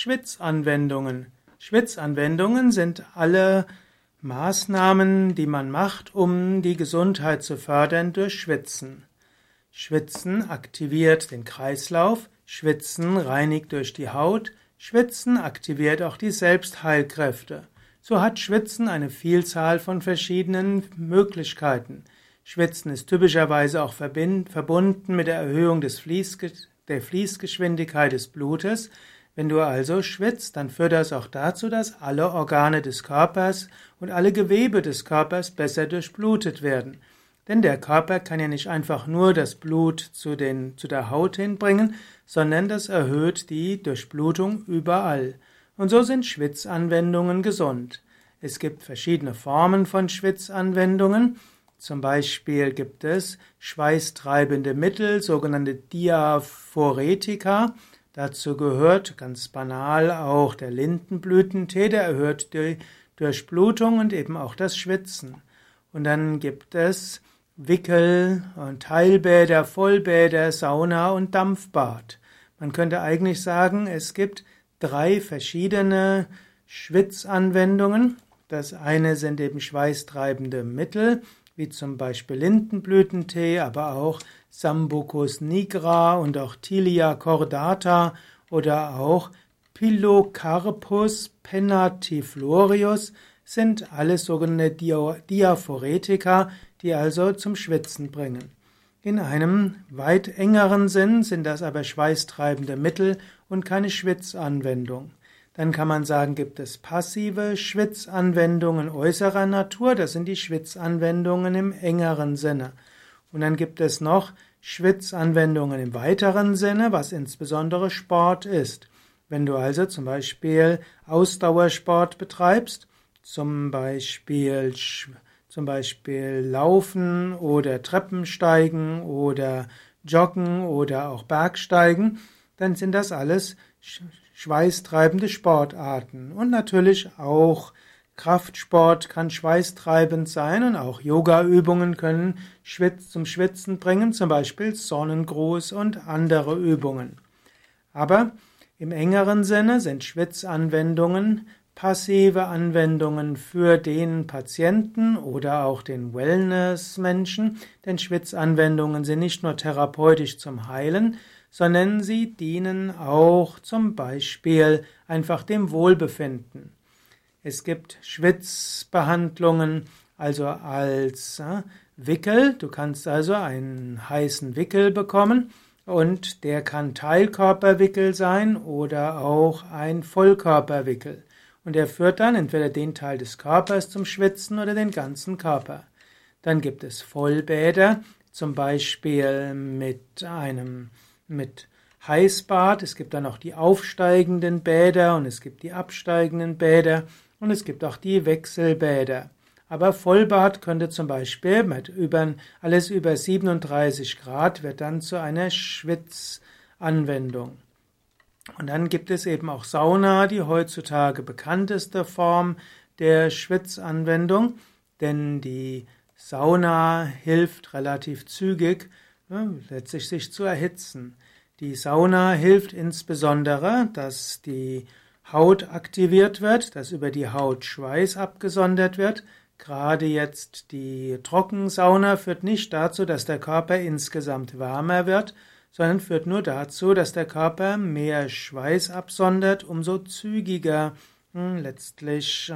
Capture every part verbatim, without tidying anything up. Schwitzanwendungen. Schwitzanwendungen sind alle Maßnahmen, die man macht, um die Gesundheit zu fördern durch Schwitzen. Schwitzen aktiviert den Kreislauf, Schwitzen reinigt durch die Haut, Schwitzen aktiviert auch die Selbstheilkräfte. So hat Schwitzen eine Vielzahl von verschiedenen Möglichkeiten. Schwitzen ist typischerweise auch verbunden mit der Erhöhung des Fließge- der Fließgeschwindigkeit des Blutes. Wenn du also schwitzt, dann führt das auch dazu, dass alle Organe des Körpers und alle Gewebe des Körpers besser durchblutet werden. Denn der Körper kann ja nicht einfach nur das Blut zu, den, zu der Haut hinbringen, sondern das erhöht die Durchblutung überall. Und so sind Schwitzanwendungen gesund. Es gibt verschiedene Formen von Schwitzanwendungen. Zum Beispiel gibt es schweißtreibende Mittel, sogenannte Diaphoretika. Dazu gehört ganz banal auch der Lindenblütentee, der erhöht die Durchblutung und eben auch das Schwitzen. Und dann gibt es Wickel und Teilbäder, Vollbäder, Sauna und Dampfbad. Man könnte eigentlich sagen, es gibt drei verschiedene Schwitzanwendungen. Das eine sind eben schweißtreibende Mittel, wie zum Beispiel Lindenblütentee, aber auch Sambucus nigra und auch Tilia cordata oder auch Pilocarpus penatiflorius sind alles sogenannte Diaphoretika, die also zum Schwitzen bringen. In einem weit engeren Sinn sind das aber schweißtreibende Mittel und keine Schwitzanwendung. Dann kann man sagen, gibt es passive Schwitzanwendungen äußerer Natur, das sind die Schwitzanwendungen im engeren Sinne. Und dann gibt es noch Schwitzanwendungen im weiteren Sinne, was insbesondere Sport ist. Wenn du also zum Beispiel Ausdauersport betreibst, zum Beispiel, zum Beispiel Laufen oder Treppensteigen oder Joggen oder auch Bergsteigen, dann sind das alles schweißtreibende Sportarten. Und natürlich auch Kraftsport kann schweißtreibend sein und auch Yoga-Übungen können Schwitz zum Schwitzen bringen, zum Beispiel Sonnengruß und andere Übungen. Aber im engeren Sinne sind Schwitzanwendungen passive Anwendungen für den Patienten oder auch den Wellness-Menschen, denn Schwitzanwendungen sind nicht nur therapeutisch zum Heilen, sondern sie dienen auch zum Beispiel einfach dem Wohlbefinden. Es gibt Schwitzbehandlungen, also als äh, Wickel. Du kannst also einen heißen Wickel bekommen und der kann Teilkörperwickel sein oder auch ein Vollkörperwickel. Und er führt dann entweder den Teil des Körpers zum Schwitzen oder den ganzen Körper. Dann gibt es Vollbäder, zum Beispiel mit einem mit Heißbad. Es gibt dann auch die aufsteigenden Bäder und es gibt die absteigenden Bäder und es gibt auch die Wechselbäder. Aber Vollbad könnte zum Beispiel mit über, alles über siebenunddreißig Grad wird dann zu einer Schwitzanwendung. Und dann gibt es eben auch Sauna, die heutzutage bekannteste Form der Schwitzanwendung, denn die Sauna hilft relativ zügig, letztlich sich zu erhitzen. Die Sauna hilft insbesondere, dass die Haut aktiviert wird, dass über die Haut Schweiß abgesondert wird. Gerade jetzt die Trockensauna führt nicht dazu, dass der Körper insgesamt wärmer wird, sondern führt nur dazu, dass der Körper mehr Schweiß absondert, um so zügiger hm, letztlich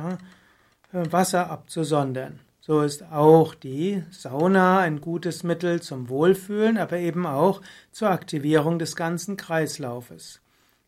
hm, Wasser abzusondern. So ist auch die Sauna ein gutes Mittel zum Wohlfühlen, aber eben auch zur Aktivierung des ganzen Kreislaufes.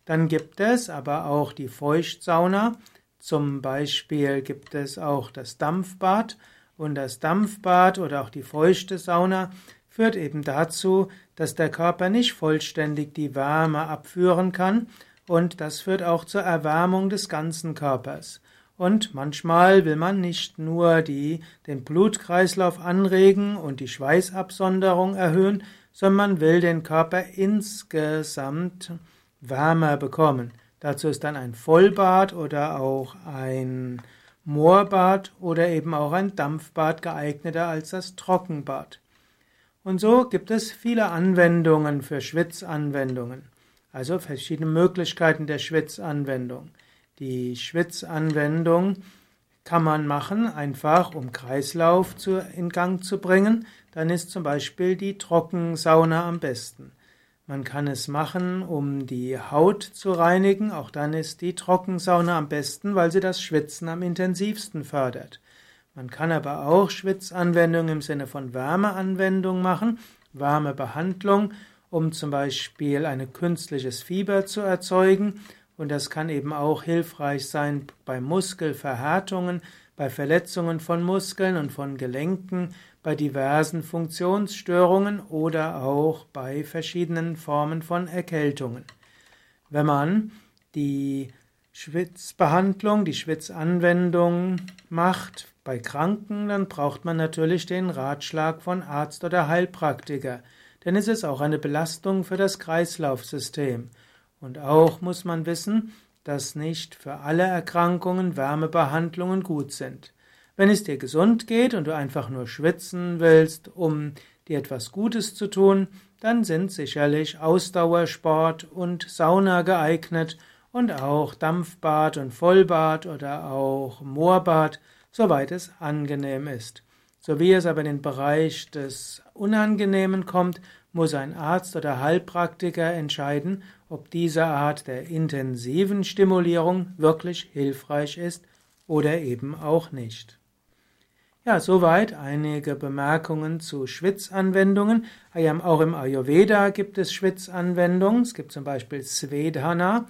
Dann gibt es aber auch die Feuchtsauna, zum Beispiel gibt es auch das Dampfbad und das Dampfbad oder auch die feuchte Sauna führt eben dazu, dass der Körper nicht vollständig die Wärme abführen kann und das führt auch zur Erwärmung des ganzen Körpers. Und manchmal will man nicht nur die, den Blutkreislauf anregen und die Schweißabsonderung erhöhen, sondern man will den Körper insgesamt wärmer bekommen. Dazu ist dann ein Vollbad oder auch ein Moorbad oder eben auch ein Dampfbad geeigneter als das Trockenbad. Und so gibt es viele Anwendungen für Schwitzanwendungen. Also verschiedene Möglichkeiten der Schwitzanwendung. Die Schwitzanwendung kann man machen, einfach um Kreislauf zu, in Gang zu bringen. Dann ist zum Beispiel die Trockensauna am besten. Man kann es machen, um die Haut zu reinigen. Auch dann ist die Trockensauna am besten, weil sie das Schwitzen am intensivsten fördert. Man kann aber auch Schwitzanwendungen im Sinne von Wärmeanwendung machen, Wärmebehandlung, um zum Beispiel ein künstliches Fieber zu erzeugen. Und das kann eben auch hilfreich sein bei Muskelverhärtungen, bei Verletzungen von Muskeln und von Gelenken, bei diversen Funktionsstörungen oder auch bei verschiedenen Formen von Erkältungen. Wenn man die Schwitzbehandlung, die Schwitzanwendung macht bei Kranken, dann braucht man natürlich den Ratschlag von Arzt oder Heilpraktiker, denn es ist auch eine Belastung für das Kreislaufsystem. Und auch muss man wissen, dass nicht für alle Erkrankungen Wärmebehandlungen gut sind. Wenn es dir gesund geht und du einfach nur schwitzen willst, um dir etwas Gutes zu tun, dann sind sicherlich Ausdauersport und Sauna geeignet und auch Dampfbad und Vollbad oder auch Moorbad, soweit es angenehm ist. So wie es aber in den Bereich des Unangenehmen kommt, muss ein Arzt oder Heilpraktiker entscheiden, ob diese Art der intensiven Stimulierung wirklich hilfreich ist oder eben auch nicht. Ja, soweit einige Bemerkungen zu Schwitzanwendungen. Auch im Ayurveda gibt es Schwitzanwendungen. Es gibt zum Beispiel Svedhana.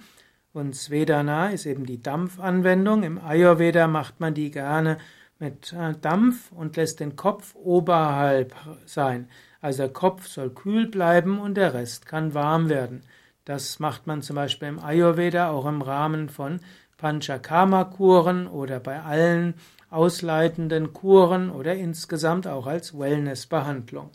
Und Svedhana ist eben die Dampfanwendung. Im Ayurveda macht man die gerne mit Dampf und lässt den Kopf oberhalb sein. Also der Kopf soll kühl bleiben und der Rest kann warm werden. Das macht man zum Beispiel im Ayurveda auch im Rahmen von Panchakarma-Kuren oder bei allen ausleitenden Kuren oder insgesamt auch als Wellness-Behandlung.